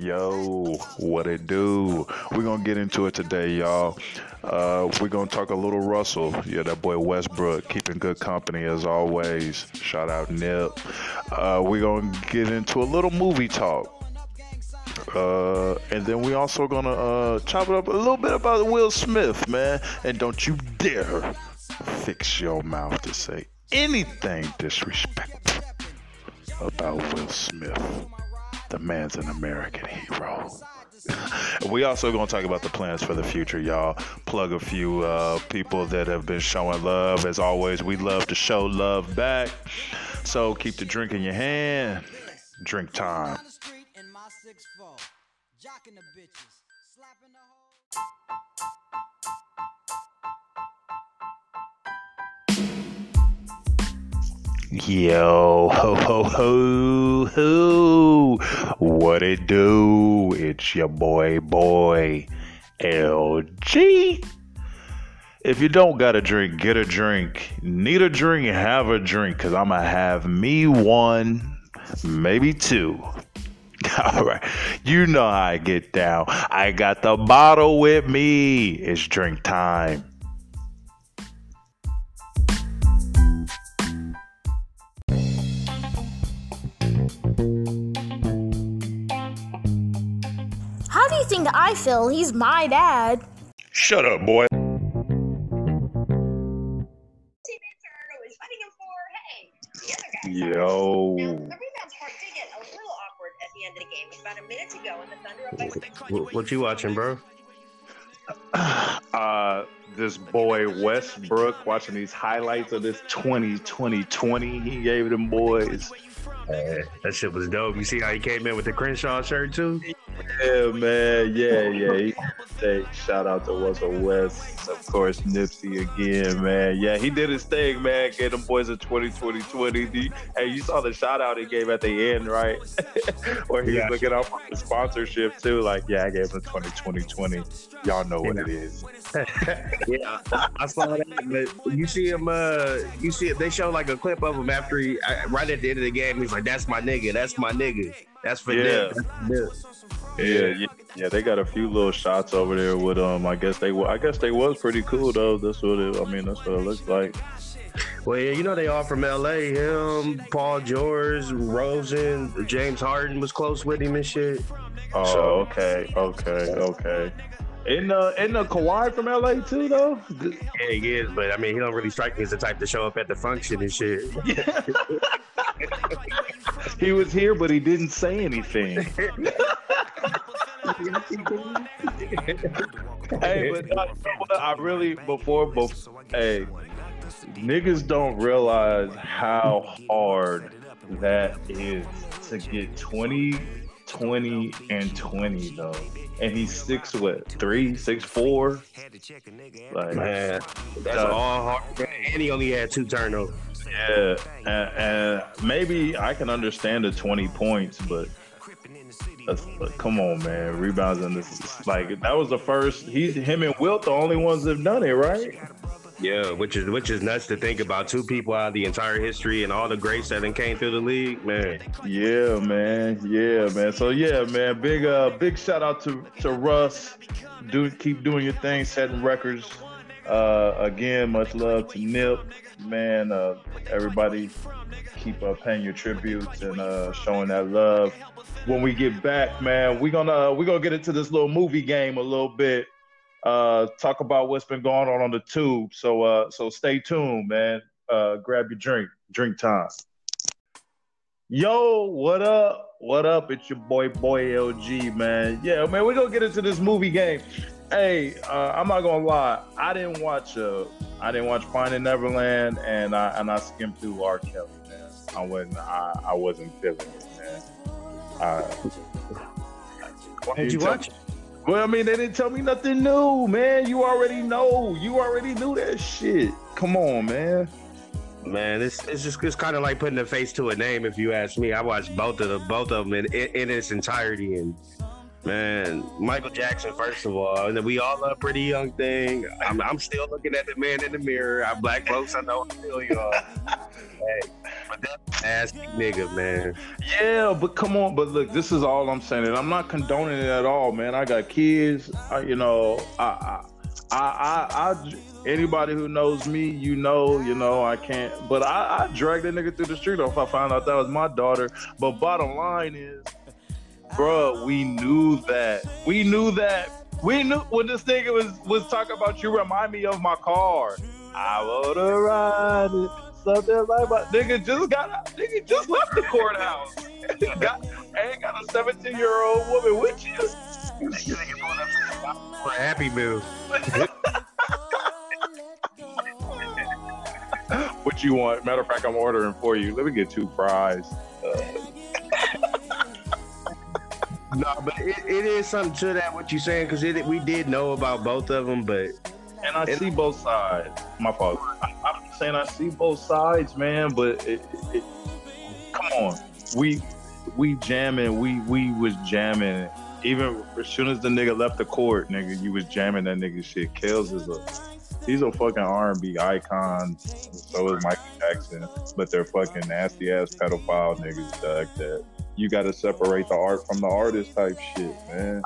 Yo, what it do? We're going to get into it today, y'all. We're going to talk a little Russell. Yeah, that boy Westbrook, keeping good company as always. Shout out Nip. We're going to get into a little movie talk. And then we also going to chop it up a little bit about Will Smith, man. And don't you dare fix your mouth to say anything disrespectful about Will Smith. The man's an American hero. We also going to talk about the plans for the future, y'all. Plug a few people that have been showing love. As always, we love to show love back. So keep the drink in your hand. Drink time. Yo, ho, ho, ho, ho, what it do? It's your boy, LG. If you don't got a drink, get a drink. Need a drink, have a drink, because I'm going to have me one, maybe two. All right, you know how I get down. I got the bottle with me. It's drink time. Thing that I feel, he's my dad. Shut up, boy. Yo. What you watching, bro? This boy Westbrook, watching these highlights of this 2020. He gave them boys. That shit was dope. You see how he came in with the Crenshaw shirt too? Yeah, man. Yeah. Hey, shout out to Russell West. Of course, Nipsey again, man. Yeah, he did his thing, man. Gave them boys a 20. Hey, you saw the shout out he gave at the end, right? Where he's looking out for the sponsorship too. Like, yeah, I gave him 20. Y'all know what it is. Yeah, I saw that. But you see him. You see it. They show like a clip of him after he, right at the end of the game. He's like, "That's my nigga. That's my nigga. That's for Nip. That's for Nip." Yeah. They got a few little shots over there with I guess they was pretty cool though. That's what it looks like. Well, yeah, you know they all from L.A. Him, Paul George, Rosen, James Harden was close with him and shit. Oh, so, okay. Isn't Kawhi from L.A. too, though? Yeah, he is, but, I mean, he don't really strike me as the type to show up at the function and shit. Yeah. He was here, but he didn't say anything. Hey, but niggas don't realize how hard that is to get 20 and 20 though, and he's 6'4". Like, man, that's all hard. And he only had 2 turnovers. Yeah, and maybe I can understand the 20 points, but come on, man, rebounds and this, like, that was the first. Him and Wilt the only ones that have done it, right? Yeah, which is nuts to think about. 2 people out of the entire history and all the greats that came through the league, man. Yeah, man. So yeah, man. Big shout out to Russ. Keep doing your thing, setting records. Again, much love to Nip, man. Everybody, keep paying your tributes and showing that love. When we get back, man, we're gonna get into this little movie game a little bit. Talk about what's been going on the tube. So stay tuned, man. Grab your drink. Drink time. Yo, what up? What up? It's your boy LG, man. Yeah, man, we're gonna get into this movie game. Hey, I'm not gonna lie. I didn't watch Finding Neverland, and I skimmed through R. Kelly, man. I wasn't feeling it, man. Why did you watch it? Well, I mean, they didn't tell me nothing new, man. You already knew that shit. Come on, man. Man, it's kind of like putting a face to a name, if you ask me. I watched both of them in its entirety, and man, Michael Jackson, first of all, and then we all love Pretty Young Thing. I'm still looking at the man in the mirror. I black folks, I know I feel y'all. Hey, ass nigga, man. Yeah, but come on. But look, this is all I'm saying, and I'm not condoning it at all, man. I got kids. Anybody who knows me, you know, I can't. But I dragged that nigga through the street if I found out that was my daughter. But bottom line is, bro, we knew that. We knew when this nigga was talking about you remind me of my car. I wanna ride it. Something like that. Nigga just left the courthouse. I ain't got a 17-year-old woman with you. Nigga going up to the box for a happy meal. What you want? Matter of fact, I'm ordering for you. Let me get 2 fries. No, but it is something to that, what you're saying, because we did know about both of them, but... And I see both sides. My fault. I'm saying I see both sides, man, but it come on. We jamming. We was jamming. Even as soon as the nigga left the court, nigga, you was jamming that nigga shit. Kells is he's a fucking R&B icon. So is Michael Jackson, but they're fucking nasty-ass pedophile niggas, dog, that... You got to separate the art from the artist type shit, man.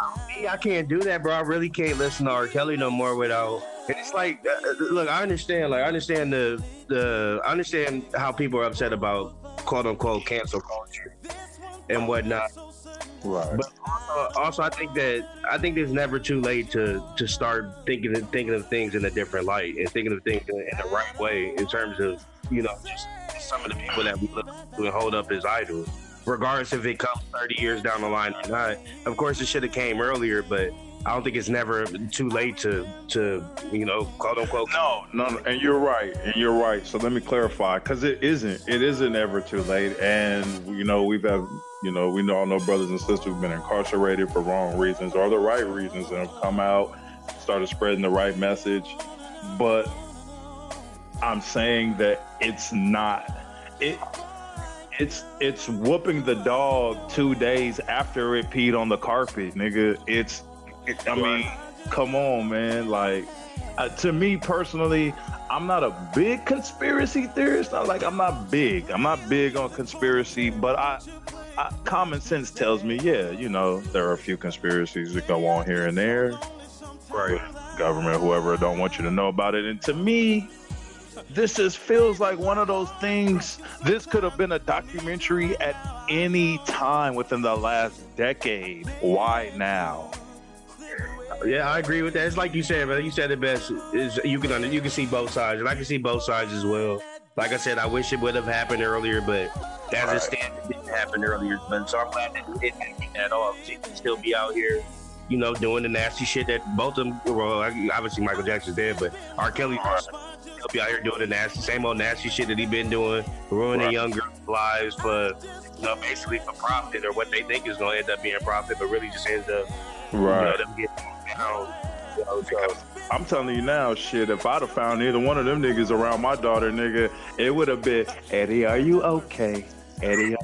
I can't do that, bro. I really can't listen to R. Kelly no more without... And it's like, look, I understand. Like, I understand I understand how people are upset about quote-unquote cancel culture and whatnot. Right. But also, I think it's never too late to start thinking of things in a different light and thinking of things in the right way in terms of, you know, just some of the people that we look to and hold up as idols. Regardless if it comes 30 years down the line or not. Of course, it should have came earlier, but I don't think it's never too late to you know, quote unquote. No, and you're right. So let me clarify, because it isn't ever too late. And, you know, we all know brothers and sisters who've been incarcerated for wrong reasons or the right reasons and have come out, started spreading the right message. But I'm saying that it's not it. It's whooping the dog 2 days after it peed on the carpet, nigga. I mean, come on, man. Like, to me personally, I'm not a big conspiracy theorist. I'm not big on conspiracy, but I common sense tells me, yeah, you know, there are a few conspiracies that go on here and there. Right. Government, whoever, don't want you to know about it. And to me, this feels like one of those things. This could have been a documentary at any time within the last decade. Why now? Yeah, I agree with that. It's like you said, but you said it best. Is you can see both sides, and I can see both sides as well. Like I said, I wish it would have happened earlier, but as it stands, it didn't happen earlier. But so I'm glad that it didn't happen at all. So you can still be out here, you know, doing the nasty shit that both of them. Well, obviously Michael Jackson's dead, but R. Kelly. He'll be out here doing the same old nasty shit that he been doing, ruining young girls' lives for, you know, basically for profit or what they think is gonna end up being profit, but really just ends up, right? You know, them getting down. You know, so. I'm telling you now, shit. If I'd have found either one of them niggas around my daughter, nigga, it would have been Eddie. Are you okay, Eddie?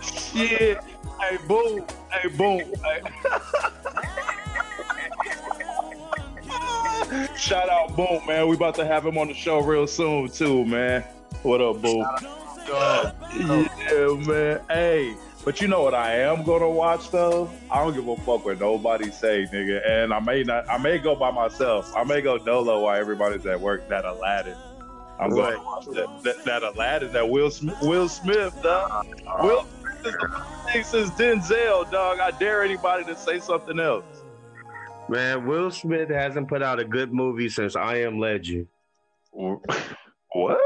Shit. Hey, boom. Hey, boom. Shout out Boom, man. We about to have him on the show real soon too, man. What up, Boom? Yeah, man. Hey, but you know what I am gonna watch though? I don't give a fuck what nobody say, nigga. And I may go by myself. I may go dolo while everybody's at work. That Aladdin. I'm going to watch that Aladdin, that Will Smith, dog. Will Smith is the best thing since Denzel, dog. I dare anybody to say something else. Man, Will Smith hasn't put out a good movie since I Am Legend. What? Yes.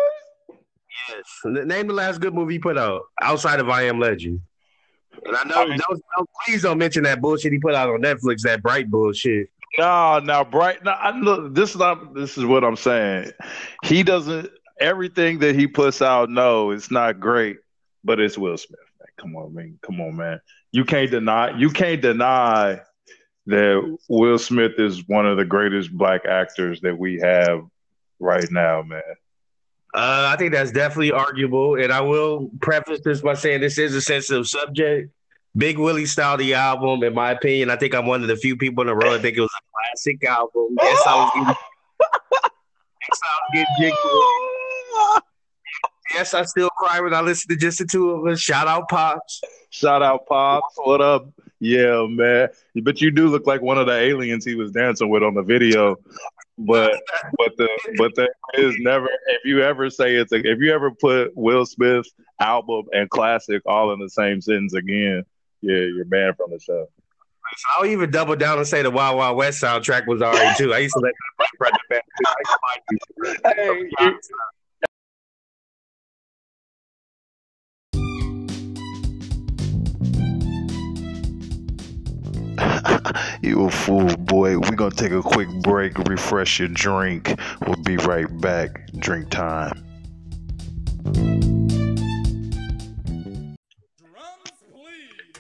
Name the last good movie he put out outside of I Am Legend. And I know, please don't mention that bullshit he put out on Netflix, that Bright bullshit. Bright. This is what I'm saying. He doesn't. Everything that he puts out, no, it's not great, but it's Will Smith. Come on, man. You can't deny. That Will Smith is one of the greatest black actors that we have right now, man. I think that's definitely arguable. And I will preface this by saying this is a sensitive subject. Big Willie Style, the album, in my opinion, I think I'm one of the few people in the world that think it was a classic album. That's how I was getting jiggy. Yes, I still cry when I listen to just the two of us. Shout out, Pops. Shout out, Pops. What up? Yeah, man. But you do look like one of the aliens he was dancing with on the video. But the is never. If you ever say it's like, if you ever put Will Smith's album and classic all in the same sentence again, yeah, you're banned from the show. So I'll even double down and say the Wild Wild West soundtrack was alright too. I used to let that right back too. Hey, you a fool, boy. We're going to take a quick break, refresh your drink. We'll be right back. Drink time.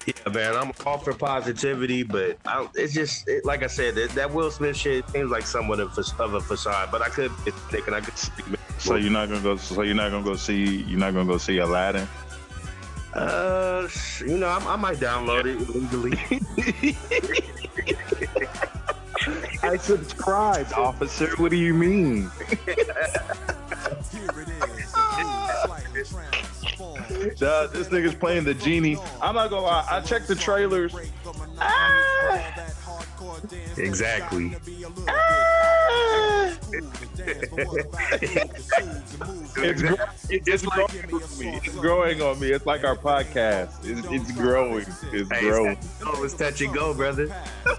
Yeah, man, I'm all for positivity, but it's just, like I said, that Will Smith shit seems like somewhat of a facade, but I could be thinking I could speak. So you're not going to go see Aladdin? I might download it legally. I subscribed, officer. What do you mean? Here it is. This nigga's playing the genie. I'm not gonna lie, I checked the trailers. Exactly. It's growing on me. It's like our podcast. It's growing. It's growing. It's touch and go, brother.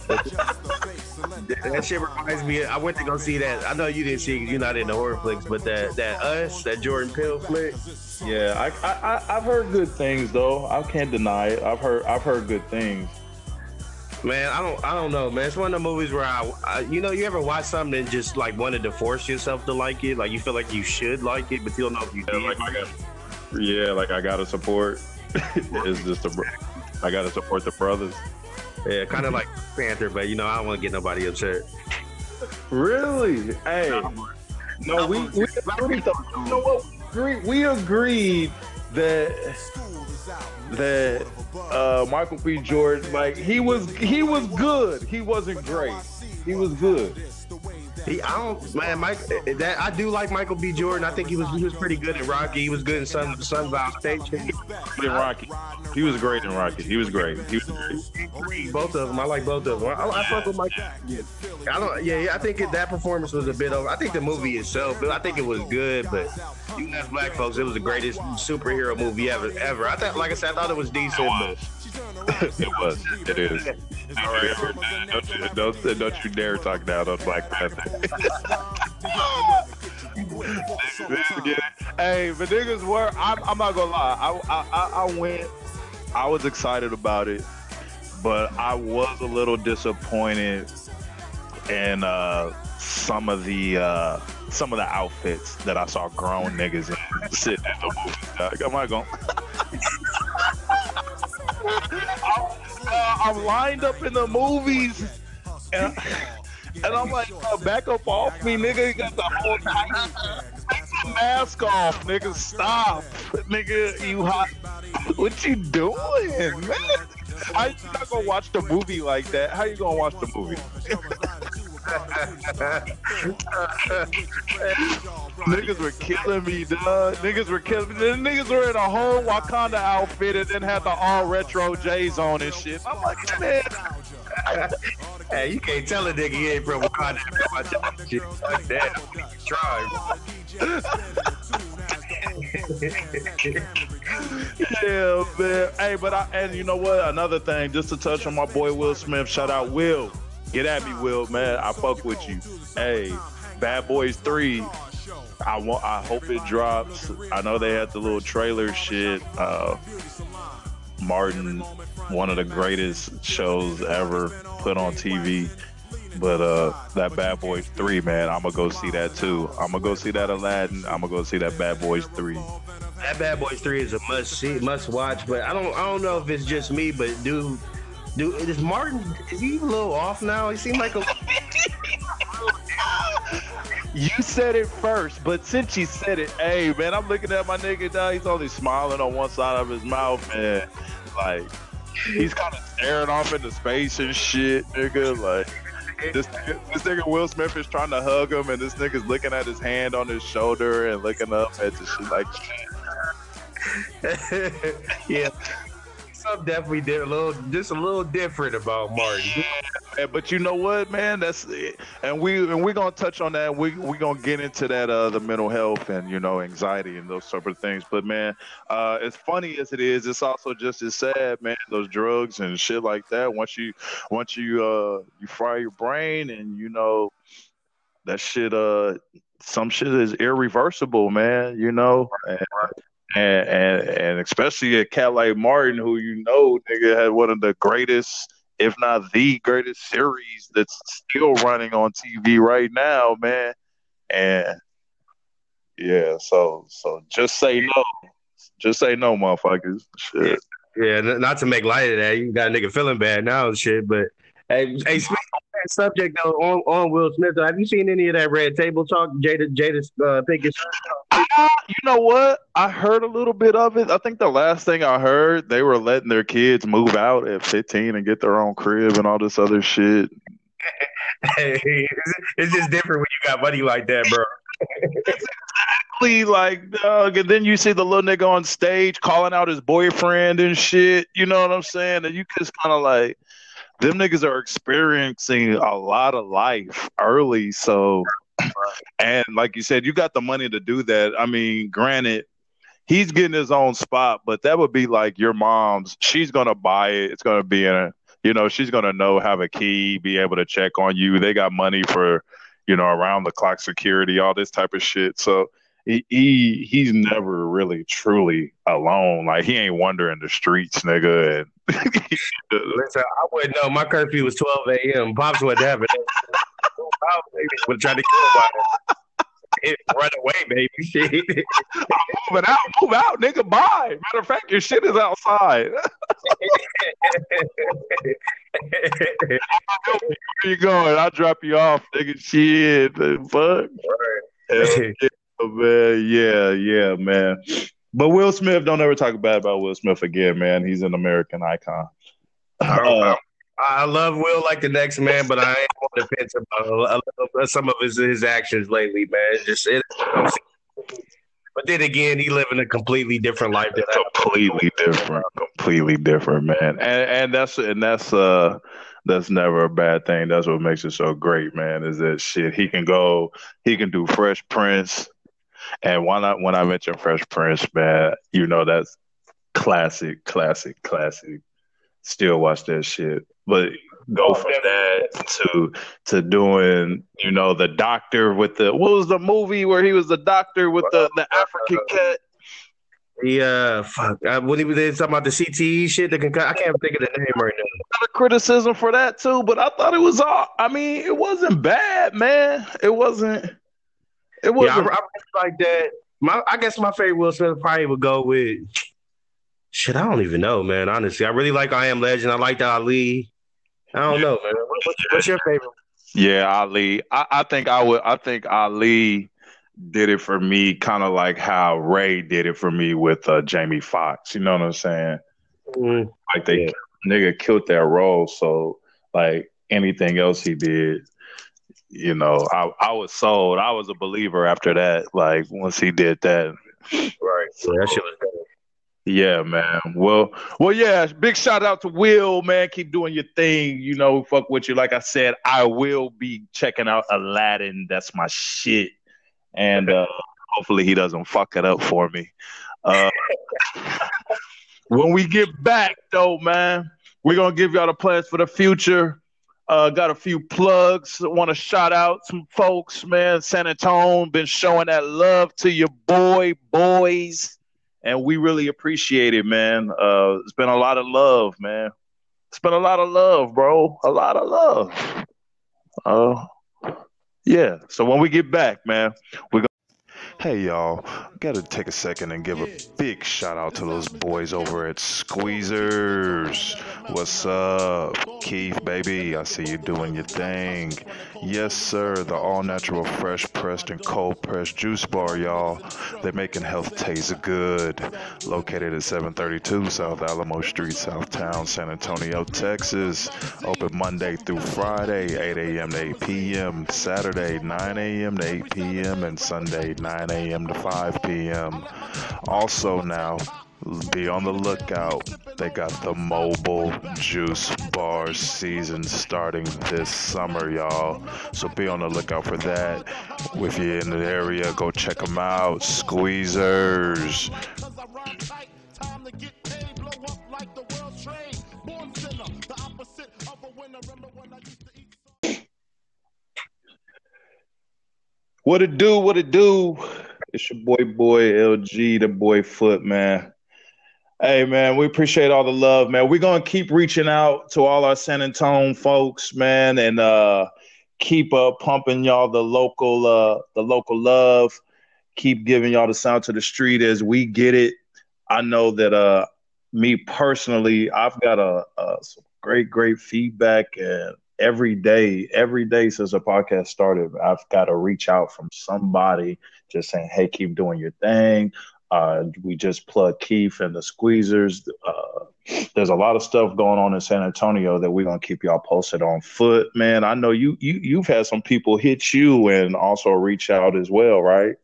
That shit reminds me. I went to go see that. I know you didn't see it. You're not into horror flicks, but that Us, that Jordan Peele flick. Yeah, I've heard good things though. I can't deny it. I've heard good things. Man, I don't know, man. It's one of the movies where you ever watch something and just like wanted to force yourself to like it, like you feel like you should like it, but you don't know if you did. I gotta support. It's just I gotta support the brothers. Yeah, kind of like Panther, but I don't want to get nobody upset. Really? Hey, no, we agreed. You know what? We agreed that Michael B. Jordan, like he was good. He wasn't great. He was good. I do like Michael B. Jordan. I think he was pretty good at Rocky. He was good in Sun Vile Station. He was great in Rocky. He was great. Both of them. I like both of them. I fuck with Michael. I think that performance was a bit over. I think the movie itself, I think it was good, but even as black folks, it was the greatest superhero movie ever. I thought, like I said, I thought it was decent. It is. All right. Don't you dare talk down on Black Panther. Hey, but niggas were. I'm not gonna lie. I went. I was excited about it, but I was a little disappointed in some of the outfits that I saw grown niggas in sitting at the movie. I'm not gonna. I'm lined up in the movies, and I'm like, back up off me, nigga. You got the whole time. Take the mask off, nigga. Stop, nigga. You hot? What you doing, man? How you not gonna watch the movie like that? How you gonna watch the movie? Niggas were killing me, dog. Niggas were in a whole Wakanda outfit and then had the all retro J's on and shit. I'm like, man. Hey, you can't tell a nigga he ain't from Wakanda. Like that. Yeah, man. Hey, but and you know what? Another thing, just to touch on my boy Will Smith. Shout out, Will. Get at me, Will, man. I fuck with you. Hey, Bad Boys 3. I hope it drops. I know they had the little trailer shit. Martin, one of the greatest shows ever put on TV. But that Bad Boys 3, man, I'm going to go see that too. I'm going to go see that Aladdin. I'm going to go see that Bad Boys 3. That Bad Boys 3 is a must-see, must-watch. But I don't know if it's just me, but dude. Dude, is he a little off now? He seemed like a... You said it first, but since you said it, hey, man, I'm looking at my nigga now. He's only smiling on one side of his mouth, man. Like, he's kind of staring off into space and shit, nigga. Like, this nigga Will Smith is trying to hug him, and this nigga's looking at his hand on his shoulder and looking up at the shit like, Yeah. Something definitely did a little different about Martin. Yeah, but you know what, man? That's it. And we're gonna touch on that. We're gonna get into that the mental health and, you know, anxiety and those sort of things. But man, as funny as it is, it's also just as sad, man. Those drugs and shit like that. Once you fry your brain, and you know that shit. Some shit is irreversible, man. You know. And especially a cat like Martin, who, you know, nigga had one of the greatest, if not the greatest series that's still running on TV right now, man. And yeah, so just say no, motherfuckers. Shit. Yeah, not to make light of that. You got a nigga feeling bad now and shit, but hey, speaking on that subject though, on Will Smith, though, have you seen any of that Red Table Talk? Jada Pinkett. You know what? I heard a little bit of it. I think the last thing I heard, they were letting their kids move out at 15 and get their own crib and all this other shit. Hey, it's just different when you got money like that, bro. Exactly, like, dog. And then you see the little nigga on stage calling out his boyfriend and shit. You know what I'm saying? And you just kind of like, them niggas are experiencing a lot of life early, so. And like you said, you got the money to do that. I mean, granted, he's getting his own spot, but that would be like your mom's. She's going to buy it. It's going to be in a, you know, she's going to know, have a key, be able to check on you. They got money for, you know, around the clock security, all this type of shit. So he's never really truly alone. Like, he ain't wandering the streets, nigga. And listen, I wouldn't know. My curfew was 12 a.m. Pops wouldn't have it. Would have tried to kill him. Run away, baby. Shit. Move out, nigga. Bye. Matter of fact, your shit is outside. Where you going? I'll drop you off, nigga. Shit, fuck. Right. Yeah, man. But Will Smith, don't ever talk bad about Will Smith again, man. He's an American icon. I love Will like the next man, but I ain't on the fence about some of his actions lately, man. It's just it. But then again, he living a completely different life. Completely different, man. And that's never a bad thing. That's what makes it so great, man. Is that shit? He can do Fresh Prince, and why not? When I mention Fresh Prince, man, you know that's classic. Still watch that shit. But go from that to doing, you know, the doctor with the, what was the movie where he was the doctor with the African cat? Yeah, fuck. When he was talking about the CTE shit, I can't think of the name right now. A lot of criticism for that too, but I thought it was it wasn't bad, man. It wasn't. Yeah, I like that. I guess my favorite Will Smith probably would go with, shit, I don't even know, man. Honestly, I really like I Am Legend. I like the Ali. I don't know, man. What's your favorite? Yeah, Ali. I think Ali did it for me, kind of like how Ray did it for me with Jamie Foxx. You know what I'm saying? Mm-hmm. Like nigga killed that role. So like anything else he did, you know, I was sold. I was a believer after that. Like once he did that, right? So that shit was good. Yeah, man. Well, yeah. Big shout out to Will, man. Keep doing your thing. You know, fuck with you. Like I said, I will be checking out Aladdin. That's my shit. And hopefully he doesn't fuck it up for me. When we get back, though, man, we're going to give y'all the plans for the future. Got a few plugs. Want to shout out some folks, man. San Antone, been showing that love to your boys. And we really appreciate it, man. It's been a lot of love, man. It's been a lot of love, bro. A lot of love. Yeah. So when we get back, man, we're going to... Hey, y'all. Got to take a second and give a big shout out to those boys over at Squeezers. What's up? Keith, baby. I see you doing your thing. Yes, sir. The all-natural fresh-pressed and cold-pressed juice bar, y'all. They're making health taste good. Located at 732 South Alamo Street, Southtown, San Antonio, Texas. Open Monday through Friday, 8 a.m. to 8 p.m. Saturday, 9 a.m. to 8 p.m. and Sunday, 9 9 a.m. to 5 p.m. Also now, be on the lookout. They got the Mobile Juice Bar season starting this summer, y'all. So be on the lookout for that. If you're in the area, go check them out. Squeezers. What it do? What it do? It's your boy LG, the boy Foot, man. Hey, man, we appreciate all the love, man. We're going to keep reaching out to all our San Antonio folks, man, and keep pumping y'all the local love. Keep giving y'all the sound to the street as we get it. I know that me personally, I've got some great feedback, and every day since the podcast started, I've got a reach out from somebody just saying, hey, keep doing your thing. We just plugged Keith and the Squeezers. There's a lot of stuff going on in San Antonio that we're gonna keep y'all posted on. Foot, man, I know you've had some people hit you and also reach out as well, right?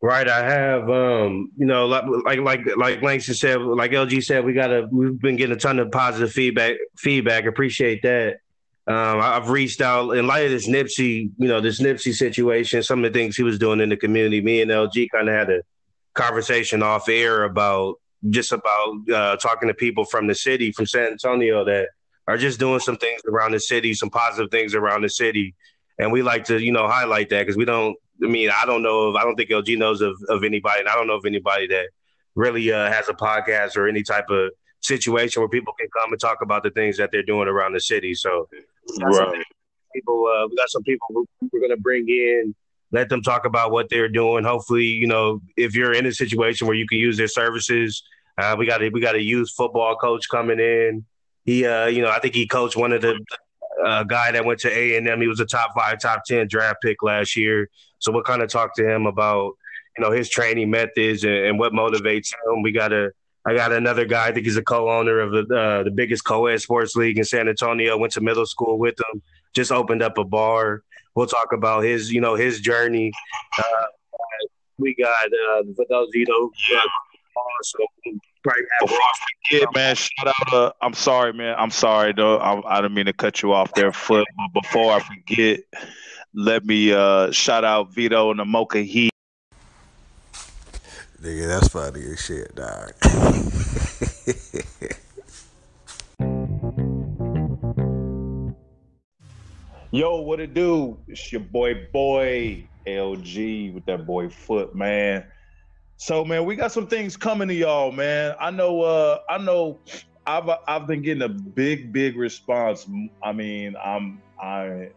Right, I have. Like Langston said, like LG said, we've been getting a ton of positive feedback. Appreciate that. I've reached out in light of this Nipsey, this Nipsey situation. Some of the things he was doing in the community. Me and LG kind of had a conversation off air about talking to people from the city, from San Antonio, that are just doing some things around the city, some positive things around the city. And we like to, highlight that, because I don't think LG knows of anybody, and I don't know of anybody that really has a podcast or any type of situation where people can come and talk about the things that they're doing around the city. So we got some people we're going to bring in, let them talk about what they're doing. Hopefully, if you're in a situation where you can use their services, we got a youth football coach coming in. He, I think he coached one of the guy that went to A&M. He was a top 5, top 10 draft pick last year. So we'll kind of talk to him about, his training methods and what motivates him. I got another guy. I think he's a co-owner of the biggest co-ed sports league in San Antonio. Went to middle school with him. Just opened up a bar. We'll talk about his, his journey. We got Vidal Zito. So shout out. I'm sorry, though. I didn't mean to cut you off there, Foot. But before I forget, let me shout out Vito and the Mocha Heat. Nigga, that's funny as shit, dog. Yo, what it do? It's your boy LG with that boy Foot, man. So, man, we got some things coming to y'all, man. I know. I've been getting a big response. I mean, I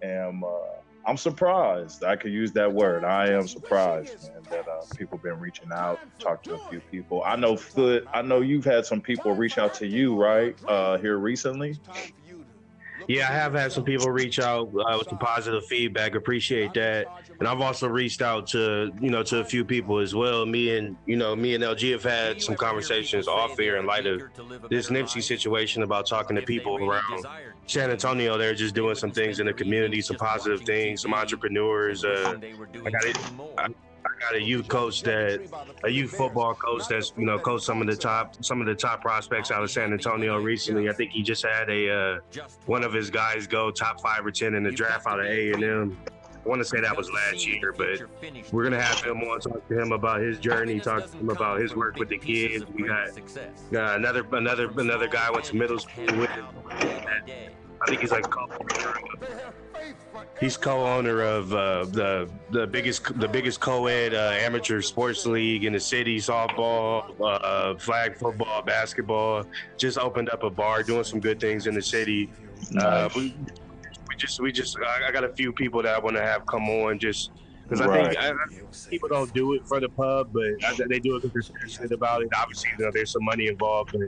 am. I'm surprised. I could use that word. I am surprised, man, that people been reaching out, talked to a few people. I know, Foot, I know you've had some people reach out to you, right, here recently? Yeah, I have had some people reach out with some positive feedback. Appreciate that. And I've also reached out to, to a few people as well. Me and LG have had some conversations off air in light of this Nipsey situation about talking to people around San Antonio. They're just doing some things in the community, some positive things, some entrepreneurs. I got a youth football coach that's, coached some of the top prospects out of San Antonio recently. I think he just had one of his guys go top 5 or 10 in the draft out of A&M. I want to say that was last year, but we're going to have him on, talk to him about his journey, talk to him about his work with the kids. We got another guy went to middle school with him. I think he's like co-owner of the biggest co-ed amateur sports league in the city, softball, flag football, basketball. Just opened up a bar, doing some good things in the city. I got a few people that I want to have come on, just because I think people don't do it for the pub, but they do it because they're passionate about it. Obviously, there's some money involved, but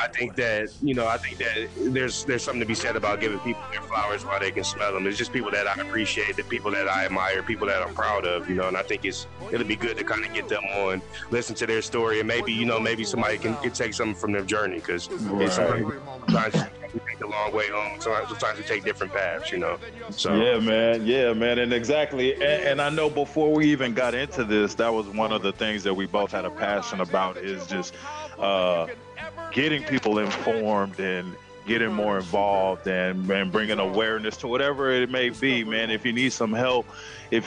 I think that, you know, I think that there's something to be said about giving people their flowers while they can smell them. It's just people that I appreciate, the people that I admire, people that I'm proud of, you know, and I think it'll be good to kind of get them on, listen to their story, and maybe, you know, maybe somebody can take something from their journey, because sometimes we take the long way home, sometimes we take different paths, you know, so. Yeah, man, and exactly, and I know before we even got into this, that was one of the things that we both had a passion about, is just getting people informed and getting more involved and bringing awareness to whatever it may be, man. If you need some help, with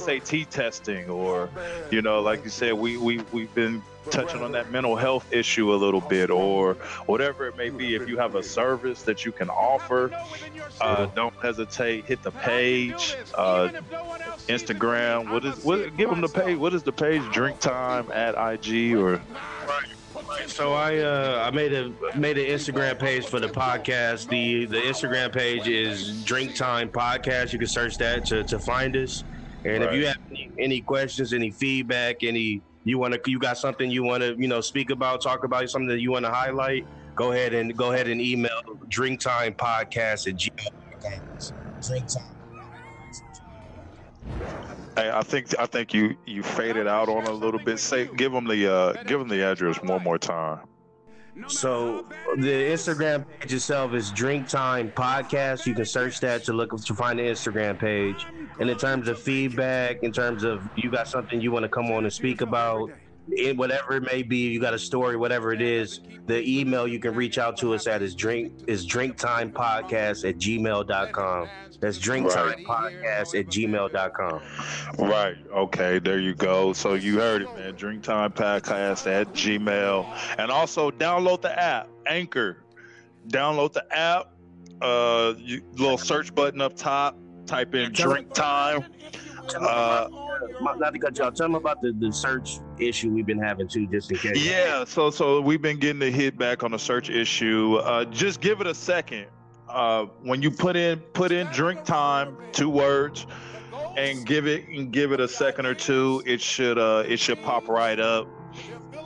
SAT testing, or, you know, like you said, we've been touching on that mental health issue a little bit, or whatever it may be. If you have a service that you can offer, don't hesitate, hit the page, Instagram, give them the page. What is the page? Drink Time at IG, or? So I made an Instagram page for the podcast. The Instagram page is Drink Time Podcast. You can search that to find us. And if you have any questions, any feedback, you got something you want to, you know, speak about, talk about, something that you want to highlight, go ahead and email drinktimepodcast@gmail.com. Drinktime. Hey, I think you faded out on a little bit. Say, give them the address one more time. So the Instagram page itself is Drink Time Podcast. You can search that to find the Instagram page. And in terms of feedback, in terms of you got something you want to come on and speak about, whatever it may be, you got a story, whatever it is, the email you can reach out to us at is drinktimepodcast@gmail.com. That's drinktimepodcast@gmail.com. Right. Okay. There you go. So you heard it, man. drinktimepodcast@gmail. And also download the app, Anchor. Download the app. Little search button up top. Type in Drink Time. Not to cut y'all, tell them about the search issue we've been having too, just in case. Yeah, so we've been getting the hit back on the search issue. Just give it a second. When you put in Drink Time, 2 words, and give it a second or two, it should pop right up.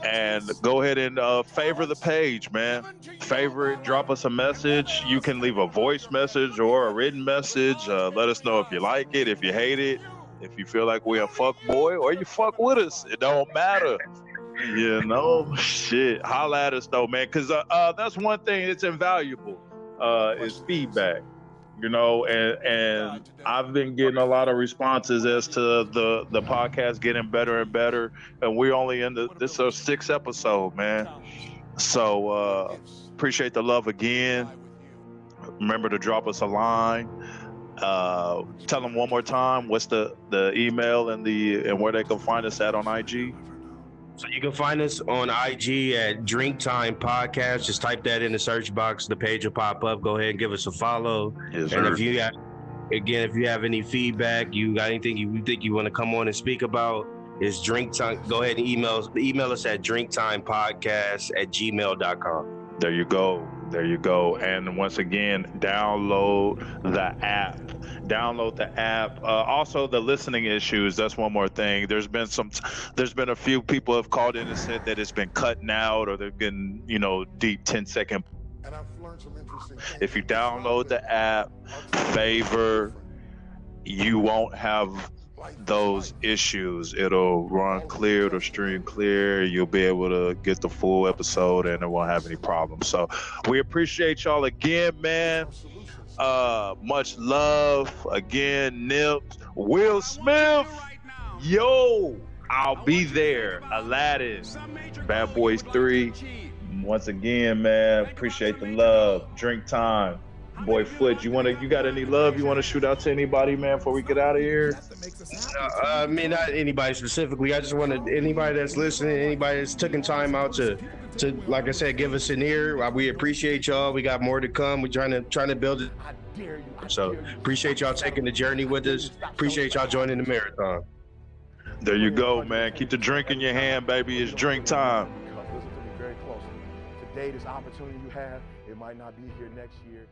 And go ahead and favor the page, man. Favorite, drop us a message. You can leave a voice message or a written message. Let us know if you like it, if you hate it, if you feel like we're a fuck boy, or you fuck with us. It don't matter. You know, shit. Holla at us though, man, because that's one thing that's invaluable is feedback. You know, and I've been getting a lot of responses as to the podcast getting better and better, and we're only this is our 6th episode, man. So appreciate the love again. Remember to drop us a line. Tell them one more time what's the email and where they can find us at on IG. So you can find us on IG at Drink Time Podcast. Just type that in the search box. The page will pop up. Go ahead and give us a follow. Yes, and if you have any feedback, you got anything you think you want to come on and speak about, it's Drink Time. Go ahead and email us at drinktimepodcast@gmail.com. There you go. And once again, download the app. Also the listening issues, that's one more thing. There's been a few people have called in and said that it's been cutting out, or they're getting, you know, deep 10-second. And I've learned some interesting things. If you download the app, favor, you won't have those issues. It'll run clear, it'll stream clear, you'll be able to get the full episode and it won't have any problems. So we appreciate y'all again, man. Much love again. Nips, Will Smith, yo, I'll be there. Aladdin, Bad Boys 3. Once again, man, appreciate the love. Drink Time. Boy, Foot, you got any love you want to shoot out to anybody, man, before we get out of here? I mean, not anybody specifically. I just wanted anybody that's listening, anybody that's taking time out to, like I said, give us an ear. We appreciate y'all. We got more to come. We're trying to build it. So appreciate y'all taking the journey with us. Appreciate y'all joining the marathon. There you go, man. Keep the drink in your hand, baby. It's Drink Time. Listen to me very closely. Today, this opportunity you have, it might not be here next year.